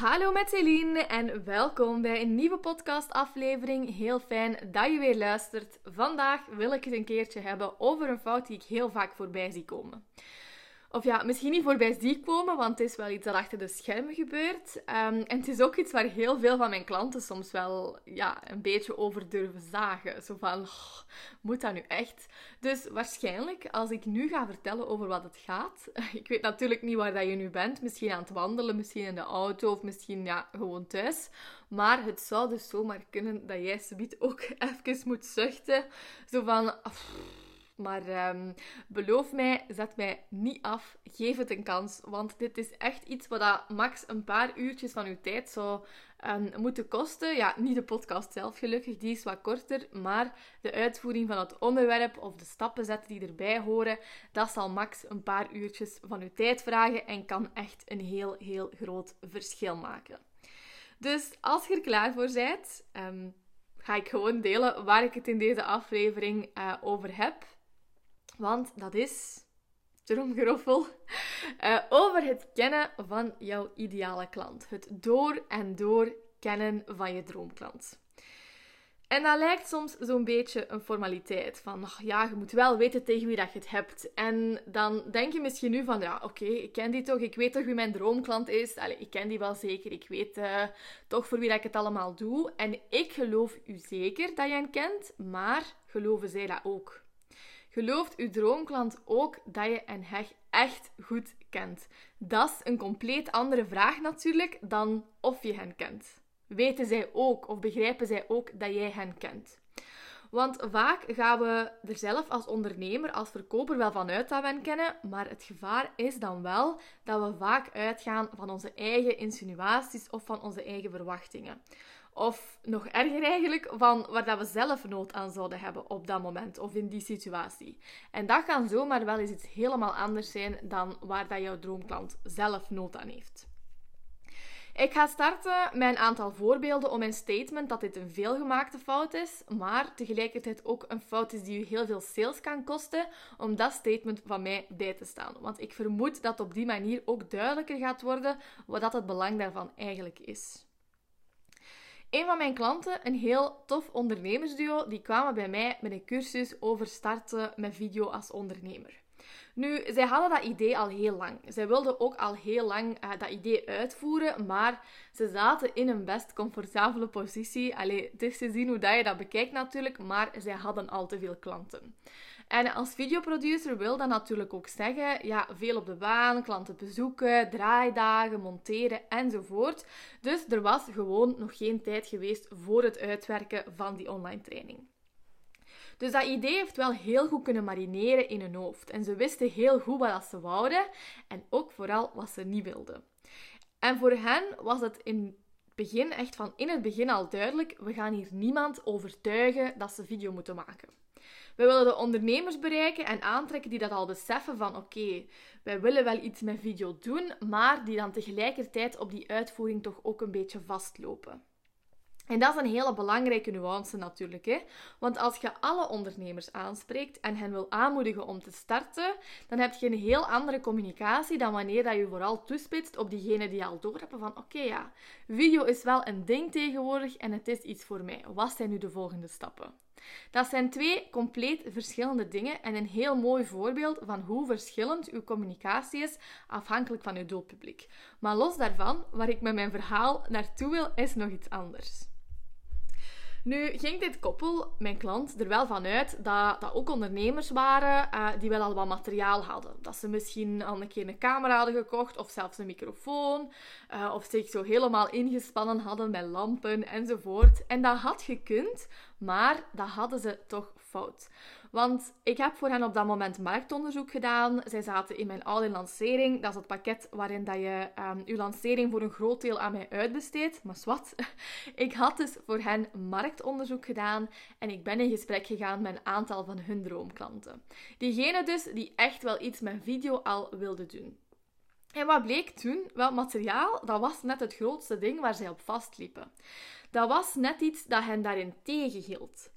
Hallo met Celine en welkom bij een nieuwe podcastaflevering. Heel fijn dat je weer luistert. Vandaag wil ik het een keertje hebben over een fout die ik heel vaak voorbij zie komen. Of ja, misschien niet voorbij zie komen, want het is wel iets dat achter de schermen gebeurt. En het is ook iets waar heel veel van mijn klanten soms wel een beetje over durven zagen. Zo van, moet dat nu echt? Dus waarschijnlijk, als ik nu ga vertellen over wat het gaat... Ik weet natuurlijk niet waar dat je nu bent. Misschien aan het wandelen, misschien in de auto of misschien gewoon thuis. Maar het zou dus zomaar kunnen dat jij subiet ook even moet zuchten. Zo van... Maar beloof mij, zet mij niet af, geef het een kans, want dit is echt iets wat dat max een paar uurtjes van uw tijd zou moeten kosten. Ja, niet de podcast zelf gelukkig, die is wat korter, maar de uitvoering van het onderwerp of de stappen zetten die erbij horen, dat zal max een paar uurtjes van uw tijd vragen en kan echt een heel groot verschil maken. Dus als je er klaar voor bent, ga ik gewoon delen waar ik het in deze aflevering over heb. Want dat is, tromgeroffel, over het kennen van jouw ideale klant. Het door en door kennen van je droomklant. En dat lijkt soms zo'n beetje een formaliteit. Van, je moet wel weten tegen wie dat je het hebt. En dan denk je misschien nu van, ik ken die toch. Ik weet toch wie mijn droomklant is. Allee, ik ken die wel zeker. Ik weet toch voor wie dat ik het allemaal doe. En ik geloof u zeker dat jij hen kent. Maar geloven zij dat ook? Gelooft uw droomklant ook dat je en heg echt goed kent? Dat is een compleet andere vraag natuurlijk dan of je hen kent. Weten zij ook of begrijpen zij ook dat jij hen kent? Want vaak gaan we er zelf als ondernemer, als verkoper wel van uit dat we hen kennen, maar het gevaar is dan wel dat we vaak uitgaan van onze eigen insinuaties of van onze eigen verwachtingen. Of nog erger eigenlijk, van waar dat we zelf nood aan zouden hebben op dat moment of in die situatie. En dat kan zomaar wel eens iets helemaal anders zijn dan waar dat jouw droomklant zelf nood aan heeft. Ik ga starten met een aantal voorbeelden om mijn statement dat dit een veelgemaakte fout is, maar tegelijkertijd ook een fout is die u heel veel sales kan kosten, om dat statement van mij bij te staan. Want ik vermoed dat op die manier ook duidelijker gaat worden wat het belang daarvan eigenlijk is. Een van mijn klanten, een heel tof ondernemersduo, die kwamen bij mij met een cursus over starten met video als ondernemer. Nu, zij hadden dat idee al heel lang. Zij wilden ook al heel lang dat idee uitvoeren, maar ze zaten in een best comfortabele positie. Allee, het is te zien hoe dat je dat bekijkt natuurlijk, maar zij hadden al te veel klanten. En als videoproducer wil dat natuurlijk ook zeggen, veel op de baan, klanten bezoeken, draaidagen, monteren enzovoort. Dus er was gewoon nog geen tijd geweest voor het uitwerken van die online training. Dus dat idee heeft wel heel goed kunnen marineren in hun hoofd. En ze wisten heel goed wat ze wouden en ook vooral wat ze niet wilden. En voor hen was het in het begin al duidelijk, we gaan hier niemand overtuigen dat ze video moeten maken. We willen de ondernemers bereiken en aantrekken die dat al beseffen van oké, wij willen wel iets met video doen, maar die dan tegelijkertijd op die uitvoering toch ook een beetje vastlopen. En dat is een hele belangrijke nuance natuurlijk, hè? Want als je alle ondernemers aanspreekt en hen wil aanmoedigen om te starten, dan heb je een heel andere communicatie dan wanneer dat je vooral toespitst op diegenen die al doorhebben van oké, video is wel een ding tegenwoordig en het is iets voor mij. Wat zijn nu de volgende stappen? Dat zijn twee compleet verschillende dingen en een heel mooi voorbeeld van hoe verschillend uw communicatie is afhankelijk van uw doelpubliek. Maar los daarvan, waar ik met mijn verhaal naartoe wil, is nog iets anders. Nu ging dit koppel, mijn klant, er wel van uit dat dat ook ondernemers waren die wel al wat materiaal hadden. Dat ze misschien al een keer een camera hadden gekocht of zelfs een microfoon. Of zich zo helemaal ingespannen hadden met lampen enzovoort. En dat had gekund, maar dat hadden ze toch fout. Want ik heb voor hen op dat moment marktonderzoek gedaan. Zij zaten in mijn oude lancering. Dat is het pakket waarin dat je je lancering voor een groot deel aan mij uitbesteedt. Maar zwart. Ik had dus voor hen marktonderzoek gedaan. En ik ben in gesprek gegaan met een aantal van hun droomklanten. Diegenen dus die echt wel iets met video al wilden doen. En wat bleek toen? Wel, materiaal, dat was net het grootste ding waar zij op vastliepen. Dat was net iets dat hen daarin tegenhield.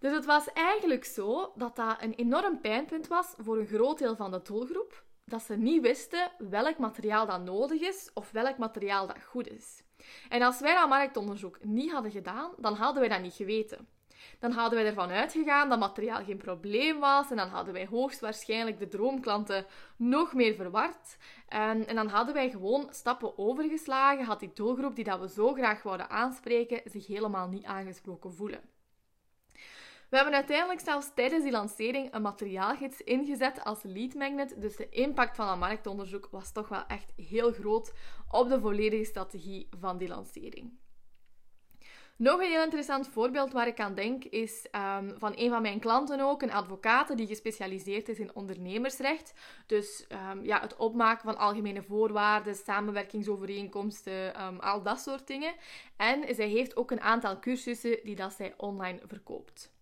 Dus het was eigenlijk zo dat dat een enorm pijnpunt was voor een groot deel van de doelgroep. dat ze niet wisten welk materiaal dat nodig is of welk materiaal dat goed is. En als wij dat marktonderzoek niet hadden gedaan, dan hadden wij dat niet geweten. Dan hadden wij ervan uitgegaan dat materiaal geen probleem was en dan hadden wij hoogstwaarschijnlijk de droomklanten nog meer verward. En dan hadden wij gewoon stappen overgeslagen, had die doelgroep die dat we zo graag wouden aanspreken zich helemaal niet aangesproken voelen. We hebben uiteindelijk zelfs tijdens die lancering een materiaalgids ingezet als lead magnet, dus de impact van dat marktonderzoek was toch wel echt heel groot op de volledige strategie van die lancering. Nog een heel interessant voorbeeld waar ik aan denk is van een van mijn klanten ook, een advocaat die gespecialiseerd is in ondernemersrecht. Dus het opmaken van algemene voorwaarden, samenwerkingsovereenkomsten, al dat soort dingen. En zij heeft ook een aantal cursussen die dat zij online verkoopt.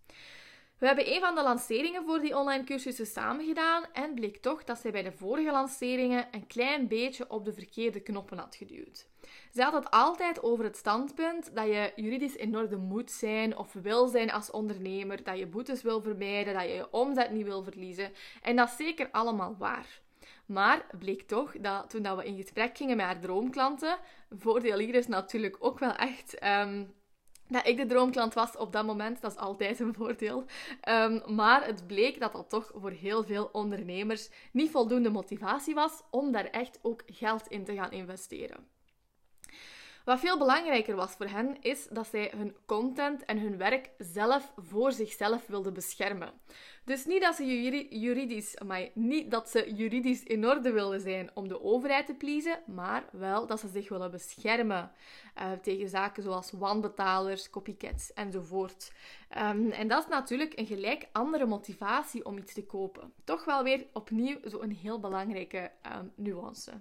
We hebben een van de lanceringen voor die online cursussen samen gedaan en bleek toch dat zij bij de vorige lanceringen een klein beetje op de verkeerde knoppen had geduwd. Zij had het altijd over het standpunt dat je juridisch in orde moet zijn of wil zijn als ondernemer, dat je boetes wil vermijden, dat je je omzet niet wil verliezen. En dat is zeker allemaal waar. Maar bleek toch dat toen we in gesprek gingen met haar droomklanten, voordeel hier is natuurlijk ook wel echt... dat ik de droomklant was op dat moment, dat is altijd een voordeel. Maar het bleek dat dat toch voor heel veel ondernemers niet voldoende motivatie was om daar echt ook geld in te gaan investeren. Wat veel belangrijker was voor hen, is dat zij hun content en hun werk zelf voor zichzelf wilden beschermen. Dus niet dat ze juridisch in orde wilden zijn om de overheid te pleasen, maar wel dat ze zich willen beschermen tegen zaken zoals wanbetalers, copycats enzovoort. En dat is natuurlijk een gelijk andere motivatie om iets te kopen. Toch wel weer opnieuw zo'n heel belangrijke nuance.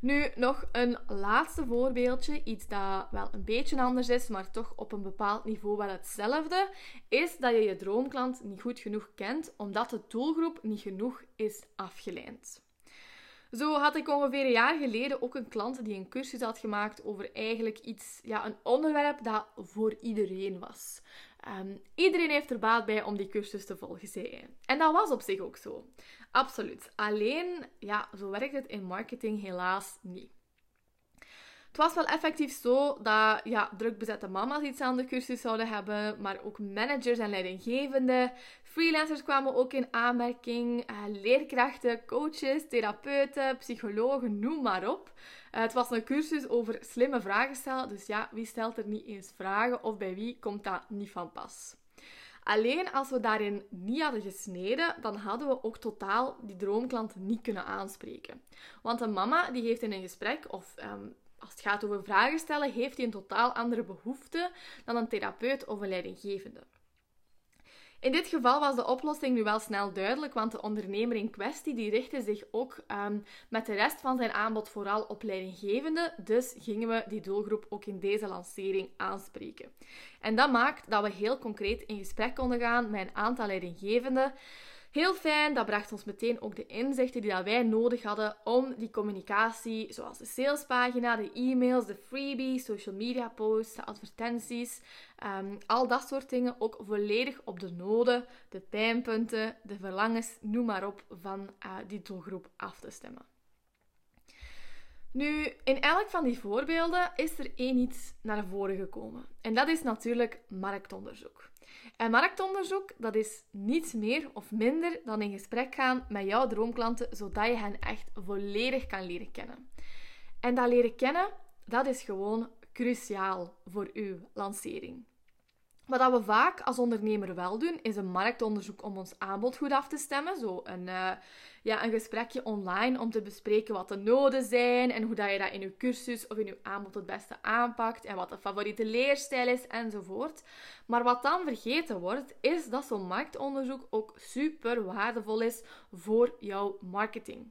Nu, nog een laatste voorbeeldje, iets dat wel een beetje anders is, maar toch op een bepaald niveau wel hetzelfde, is dat je je droomklant niet goed genoeg kent, omdat de doelgroep niet genoeg is afgeleind. Zo had ik ongeveer een jaar geleden ook een klant die een cursus had gemaakt over eigenlijk een onderwerp dat voor iedereen was. Iedereen heeft er baat bij om die cursus te volgen, zei hij. En dat was op zich ook zo. Absoluut. Alleen, zo werkt het in marketing helaas niet. Het was wel effectief zo dat drukbezette mama's iets aan de cursus zouden hebben, maar ook managers en leidinggevenden. Freelancers kwamen ook in aanmerking, leerkrachten, coaches, therapeuten, psychologen, noem maar op. Het was een cursus over slimme vragen stellen, dus wie stelt er niet eens vragen of bij wie komt dat niet van pas? Alleen als we daarin niet hadden gesneden, dan hadden we ook totaal die droomklant niet kunnen aanspreken. Want een mama die heeft in een gesprek of... als het gaat over vragen stellen, heeft hij een totaal andere behoefte dan een therapeut of een leidinggevende. In dit geval was de oplossing nu wel snel duidelijk, want de ondernemer in kwestie die richtte zich ook met de rest van zijn aanbod vooral op leidinggevende. Dus gingen we die doelgroep ook in deze lancering aanspreken. En dat maakt dat we heel concreet in gesprek konden gaan met een aantal leidinggevenden. Heel fijn, dat bracht ons meteen ook de inzichten die wij nodig hadden om die communicatie, zoals de salespagina, de e-mails, de freebies, social media posts, de advertenties, al dat soort dingen, ook volledig op de noden, de pijnpunten, de verlangens, noem maar op, van die doelgroep af te stemmen. Nu, in elk van die voorbeelden is er één iets naar voren gekomen. En dat is natuurlijk marktonderzoek. En marktonderzoek, dat is niets meer of minder dan in gesprek gaan met jouw droomklanten, zodat je hen echt volledig kan leren kennen. En dat leren kennen, dat is gewoon cruciaal voor uw lancering. Wat we vaak als ondernemer wel doen, is een marktonderzoek om ons aanbod goed af te stemmen. Zo een gesprekje online om te bespreken wat de noden zijn en hoe dat je dat in je cursus of in je aanbod het beste aanpakt en wat de favoriete leerstijl is enzovoort. Maar wat dan vergeten wordt, is dat zo'n marktonderzoek ook super waardevol is voor jouw marketing.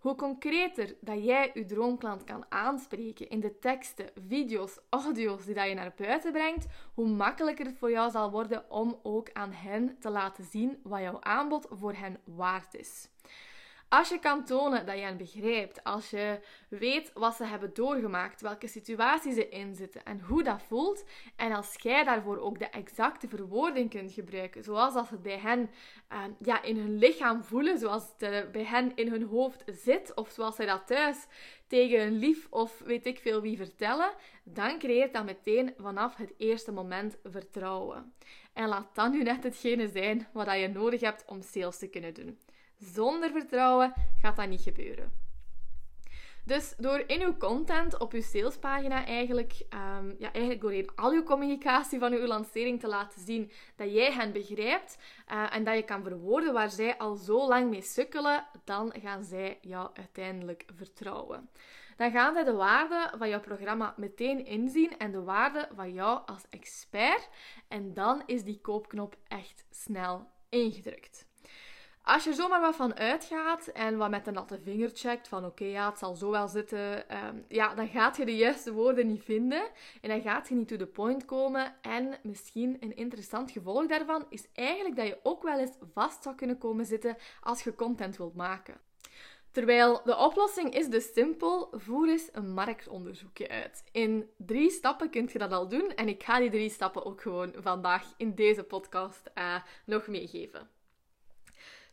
Hoe concreter dat jij je droomklant kan aanspreken in de teksten, video's, audio's die dat je naar buiten brengt, hoe makkelijker het voor jou zal worden om ook aan hen te laten zien wat jouw aanbod voor hen waard is. Als je kan tonen dat je hen begrijpt, als je weet wat ze hebben doorgemaakt, welke situatie ze in zitten en hoe dat voelt, en als jij daarvoor ook de exacte verwoording kunt gebruiken, zoals dat het bij hen in hun lichaam voelen, zoals het bij hen in hun hoofd zit, of zoals zij dat thuis tegen een lief of weet ik veel wie vertellen, dan creëert dat meteen vanaf het eerste moment vertrouwen. En laat dat nu net hetgene zijn wat je nodig hebt om sales te kunnen doen. Zonder vertrouwen gaat dat niet gebeuren. Dus door in uw content op uw salespagina eigenlijk doorheen al uw communicatie van uw lancering te laten zien dat jij hen begrijpt en dat je kan verwoorden waar zij al zo lang mee sukkelen, dan gaan zij jou uiteindelijk vertrouwen. Dan gaan zij de waarde van jouw programma meteen inzien en de waarde van jou als expert. En dan is die koopknop echt snel ingedrukt. Als je er zomaar wat van uitgaat en wat met een natte vinger checkt van het zal zo wel zitten, dan gaat je de juiste woorden niet vinden en dan gaat je niet to the point komen. En misschien een interessant gevolg daarvan is eigenlijk dat je ook wel eens vast zou kunnen komen zitten als je content wilt maken. Terwijl de oplossing is dus simpel, voer eens een marktonderzoekje uit. In 3 stappen kun je dat al doen en ik ga die 3 stappen ook gewoon vandaag in deze podcast nog meegeven.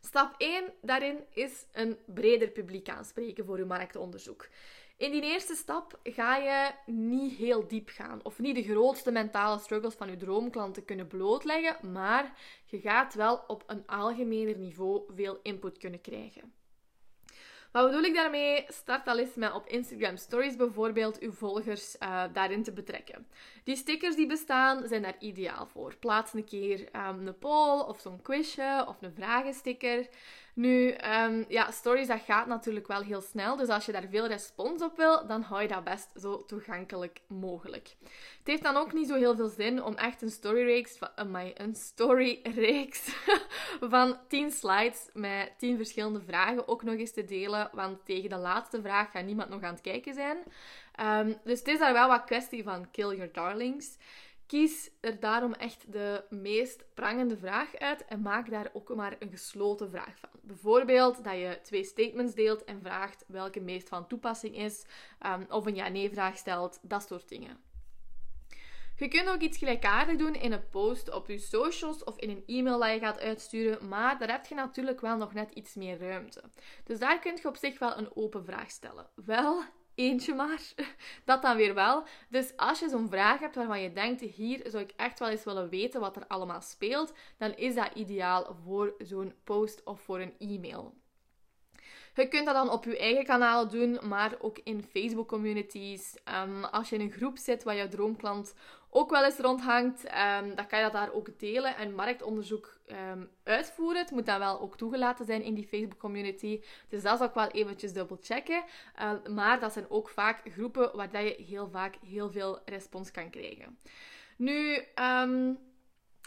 Stap 1 daarin is een breder publiek aanspreken voor je marktonderzoek. In die eerste stap ga je niet heel diep gaan of niet de grootste mentale struggles van je droomklanten kunnen blootleggen, maar je gaat wel op een algemener niveau veel input kunnen krijgen. Wat bedoel ik daarmee? Start al eens met op Instagram Stories bijvoorbeeld uw volgers daarin te betrekken. Die stickers die bestaan zijn daar ideaal voor. Plaats een keer een poll of zo'n quizje of een vragensticker. Nu, stories dat gaat natuurlijk wel heel snel, dus als je daar veel respons op wil, dan hou je dat best zo toegankelijk mogelijk. Het heeft dan ook niet zo heel veel zin om echt een storyreeks van 10 slides met 10 verschillende vragen ook nog eens te delen, want tegen de laatste vraag gaat niemand nog aan het kijken zijn. Dus het is daar wel wat kwestie van kill your darlings. Kies er daarom echt de meest prangende vraag uit en maak daar ook maar een gesloten vraag van. Bijvoorbeeld dat je 2 statements deelt en vraagt welke meest van toepassing is, of een ja-nee-vraag stelt, dat soort dingen. Je kunt ook iets gelijkaardigs doen in een post op je socials of in een e-mail dat je gaat uitsturen, maar daar heb je natuurlijk wel nog net iets meer ruimte. Dus daar kun je op zich wel een open vraag stellen. Wel... eentje maar, dat dan weer wel. Dus als je zo'n vraag hebt waarvan je denkt, hier zou ik echt wel eens willen weten wat er allemaal speelt, dan is dat ideaal voor zo'n post of voor een e-mail. Je kunt dat dan op je eigen kanalen doen, maar ook in Facebook communities. Als je in een groep zit waar je droomklant ook wel eens rondhangt, dan kan je dat daar ook delen en marktonderzoek uitvoeren. Het moet dan wel ook toegelaten zijn in die Facebook community. Dus dat zou ik wel eventjes dubbelchecken. Maar dat zijn ook vaak groepen waar je heel vaak heel veel respons kan krijgen. Nu...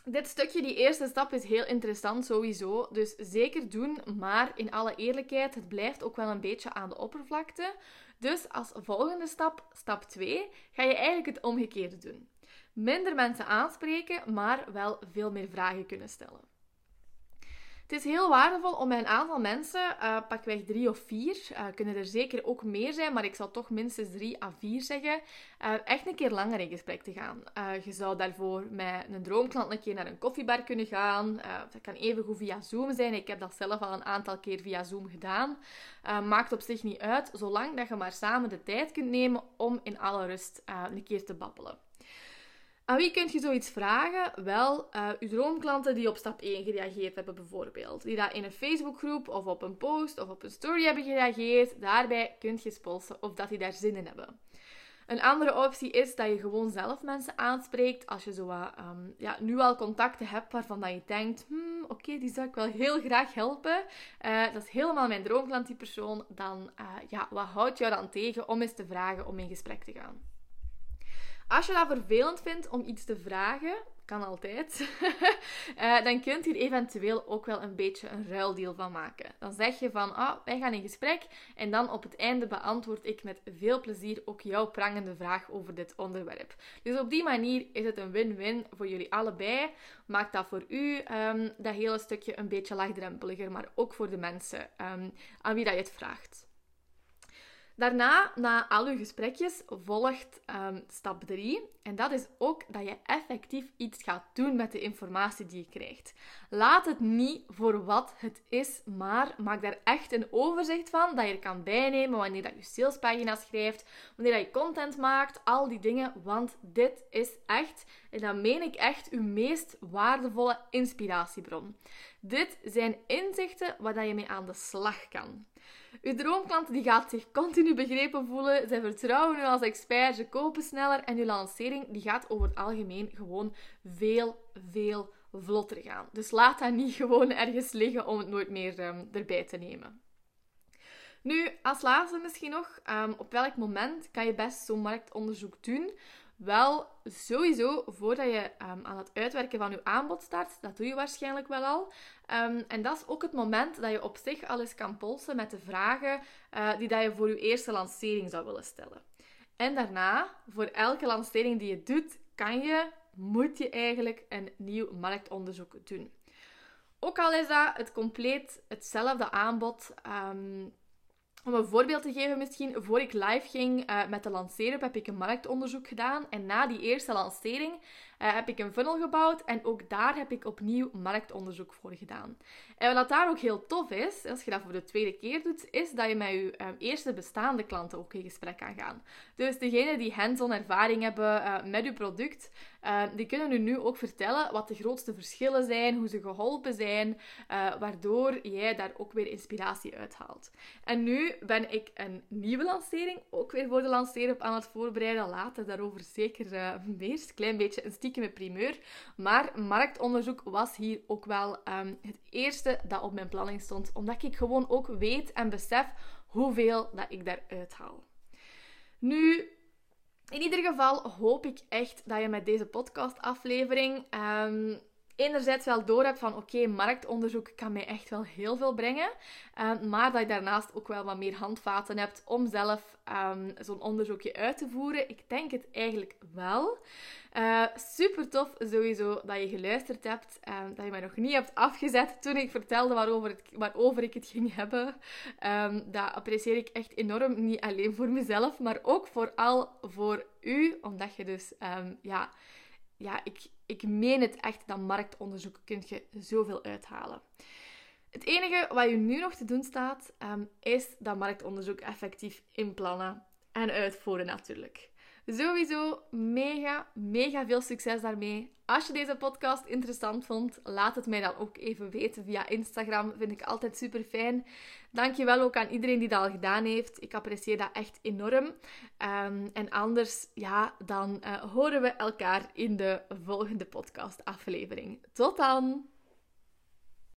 dit stukje, die eerste stap, is heel interessant sowieso, dus zeker doen, maar in alle eerlijkheid, het blijft ook wel een beetje aan de oppervlakte. Dus als volgende stap, stap 2, ga je eigenlijk het omgekeerde doen. Minder mensen aanspreken, maar wel veel meer vragen kunnen stellen. Het is heel waardevol om bij een aantal mensen, pakweg 3 of 4, kunnen er zeker ook meer zijn, maar ik zou toch minstens 3 à 4 zeggen, echt een keer langer in gesprek te gaan. Je zou daarvoor met een droomklant een keer naar een koffiebar kunnen gaan. Dat kan evengoed via Zoom zijn. Ik heb dat zelf al een aantal keer via Zoom gedaan. Maakt op zich niet uit, zolang dat je maar samen de tijd kunt nemen om in alle rust een keer te babbelen. Aan wie kun je zoiets vragen? Wel, uw droomklanten die op stap 1 gereageerd hebben bijvoorbeeld. Die dat in een Facebookgroep of op een post of op een story hebben gereageerd. Daarbij kun je polsen of dat die daar zin in hebben. Een andere optie is dat je gewoon zelf mensen aanspreekt. Als je zo nu al contacten hebt waarvan dat je denkt... die zou ik wel heel graag helpen. Dat is helemaal mijn droomklant, die persoon. Dan, wat houdt jou dan tegen om eens te vragen om in gesprek te gaan? Als je dat vervelend vindt om iets te vragen, kan altijd, dan kunt je er eventueel ook wel een beetje een ruildeal van maken. Dan zeg je van, oh, wij gaan in gesprek en dan op het einde beantwoord ik met veel plezier ook jouw prangende vraag over dit onderwerp. Dus op die manier is het een win-win voor jullie allebei. Maakt dat voor u dat hele stukje een beetje laagdrempeliger, maar ook voor de mensen aan wie dat je het vraagt. Daarna, na al uw gesprekjes, volgt stap 3. En dat is ook dat je effectief iets gaat doen met de informatie die je krijgt. Laat het niet voor wat het is, maar maak daar echt een overzicht van dat je er kan bijnemen wanneer dat je salespagina schrijft, wanneer dat je content maakt, al die dingen. Want dit is echt, en dan meen ik echt, uw meest waardevolle inspiratiebron. Dit zijn inzichten waar dat je mee aan de slag kan. Uw droomklant die gaat zich continu begrepen voelen, zij vertrouwen u als expert, ze kopen sneller en uw lancering die gaat over het algemeen gewoon veel vlotter gaan. Dus laat dat niet gewoon ergens liggen om het nooit meer erbij te nemen. Nu, als laatste misschien nog, op welk moment kan je best zo'n marktonderzoek doen? Wel, sowieso, voordat je aan het uitwerken van je aanbod start, dat doe je waarschijnlijk wel al. En dat is ook het moment dat je op zich al eens kan polsen met de vragen die dat je voor je eerste lancering zou willen stellen. En daarna, voor elke lancering die je doet, moet je eigenlijk een nieuw marktonderzoek doen. Ook al is dat het compleet hetzelfde aanbod. Om een voorbeeld te geven misschien, voor ik live ging met de lanceer-up heb ik een marktonderzoek gedaan. En na die eerste lancering heb ik een funnel gebouwd en ook daar heb ik opnieuw marktonderzoek voor gedaan. En wat daar ook heel tof is, als je dat voor de tweede keer doet, is dat je met je eerste bestaande klanten ook in gesprek kan gaan. Dus degenen die hands-on ervaring hebben met je product, die kunnen u nu ook vertellen wat de grootste verschillen zijn, hoe ze geholpen zijn, waardoor jij daar ook weer inspiratie uithaalt. En nu ben ik een nieuwe lancering, ook weer voor de lanceer-up aan het voorbereiden. Later daarover zeker meer, een klein beetje een stiekeme primeur. Maar marktonderzoek was hier ook wel het eerste dat op mijn planning stond, omdat ik gewoon ook weet en besef hoeveel dat ik daaruit haal. Nu, in ieder geval hoop ik echt dat je met deze podcastaflevering enerzijds wel door hebt van oké, marktonderzoek kan mij echt wel heel veel brengen, maar dat je daarnaast ook wel wat meer handvaten hebt om zelf zo'n onderzoekje uit te voeren. Ik denk het eigenlijk wel. Super tof sowieso dat je geluisterd hebt, dat je mij nog niet hebt afgezet toen ik vertelde waarover ik het ging hebben. Dat apprecieer ik echt enorm, niet alleen voor mezelf, maar ook vooral voor u, omdat je dus, ik meen het echt, dat marktonderzoek kun je zoveel uithalen. Het enige wat je nu nog te doen staat, is dat marktonderzoek effectief inplannen en uitvoeren natuurlijk. Sowieso mega veel succes daarmee. Als je deze podcast interessant vond, laat het mij dan ook even weten via Instagram. Vind ik altijd super fijn. Dankjewel ook aan iedereen die dat al gedaan heeft. Ik apprecieer dat echt enorm. En anders, dan horen we elkaar in de volgende podcastaflevering. Tot dan!